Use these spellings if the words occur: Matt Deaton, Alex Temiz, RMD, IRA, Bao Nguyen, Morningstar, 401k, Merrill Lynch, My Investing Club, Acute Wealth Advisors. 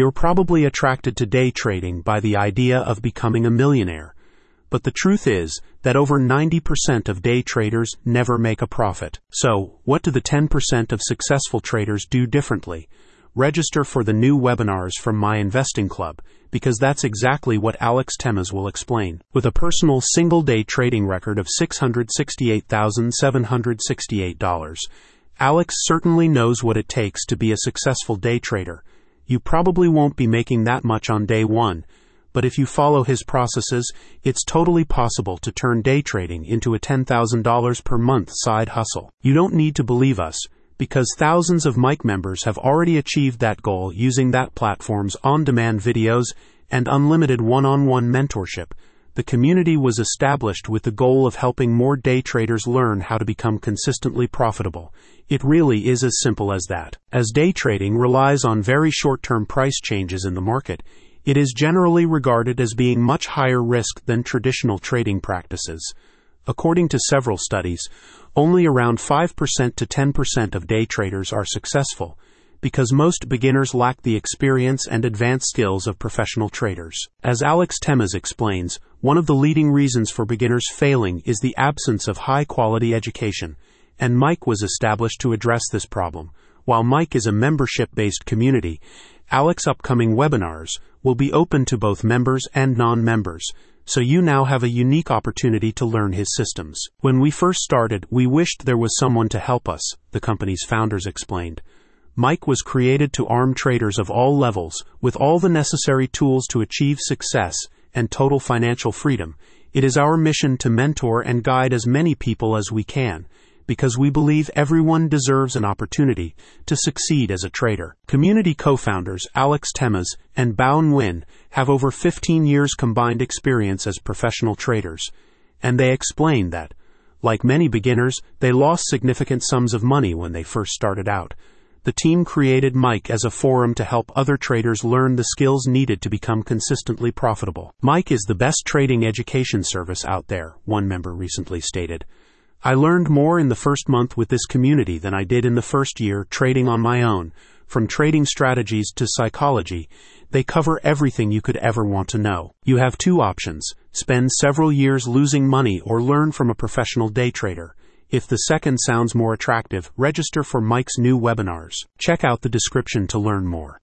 You're probably attracted to day trading by the idea of becoming a millionaire, but the truth is that over 90% of day traders never make a profit. So, what do the 10% of successful traders do differently? Register for the new webinars from My Investing Club, because that's exactly what Alex Temiz will explain. With a personal single-day trading record of $668,768, Alex certainly knows what it takes to be a successful day trader. You probably won't be making that much on day one, but if you follow his processes, it's totally possible to turn day trading into a $10,000 per month side hustle. You don't need to believe us, because thousands of Mike members have already achieved that goal using that platform's on-demand videos and unlimited one-on-one mentorship. The community was established with the goal of helping more day traders learn how to become consistently profitable. It really is as simple as that. As day trading relies on very short-term price changes in the market, it is generally regarded as being much higher risk than traditional trading practices. According to several studies, only around 5% to 10% of day traders are successful, because most beginners lack the experience and advanced skills of professional traders. As Alex Temiz explains, one of the leading reasons for beginners failing is the absence of high-quality education, and Mike was established to address this problem. While Mike is a membership-based community, Alex's upcoming webinars will be open to both members and non-members, so you now have a unique opportunity to learn his systems. When we first started, we wished there was someone to help us, the company's founders explained. Mike was created to arm traders of all levels with all the necessary tools to achieve success and total financial freedom. It is our mission to mentor and guide as many people as we can, because we believe everyone deserves an opportunity to succeed as a trader. Community co-founders Alex Temiz and Bao Nguyen have over 15 years combined experience as professional traders, and they explain that, like many beginners, they lost significant sums of money when they first started out. The team created Mike as a forum to help other traders learn the skills needed to become consistently profitable. Mike is the best trading education service out there, one member recently stated. I learned more in the first month with this community than I did in the first year trading on my own. From trading strategies to psychology, they cover everything you could ever want to know. You have two options: spend several years losing money or learn from a professional day trader. If the second sounds more attractive, register for Mike's new webinars. Check out the description to learn more.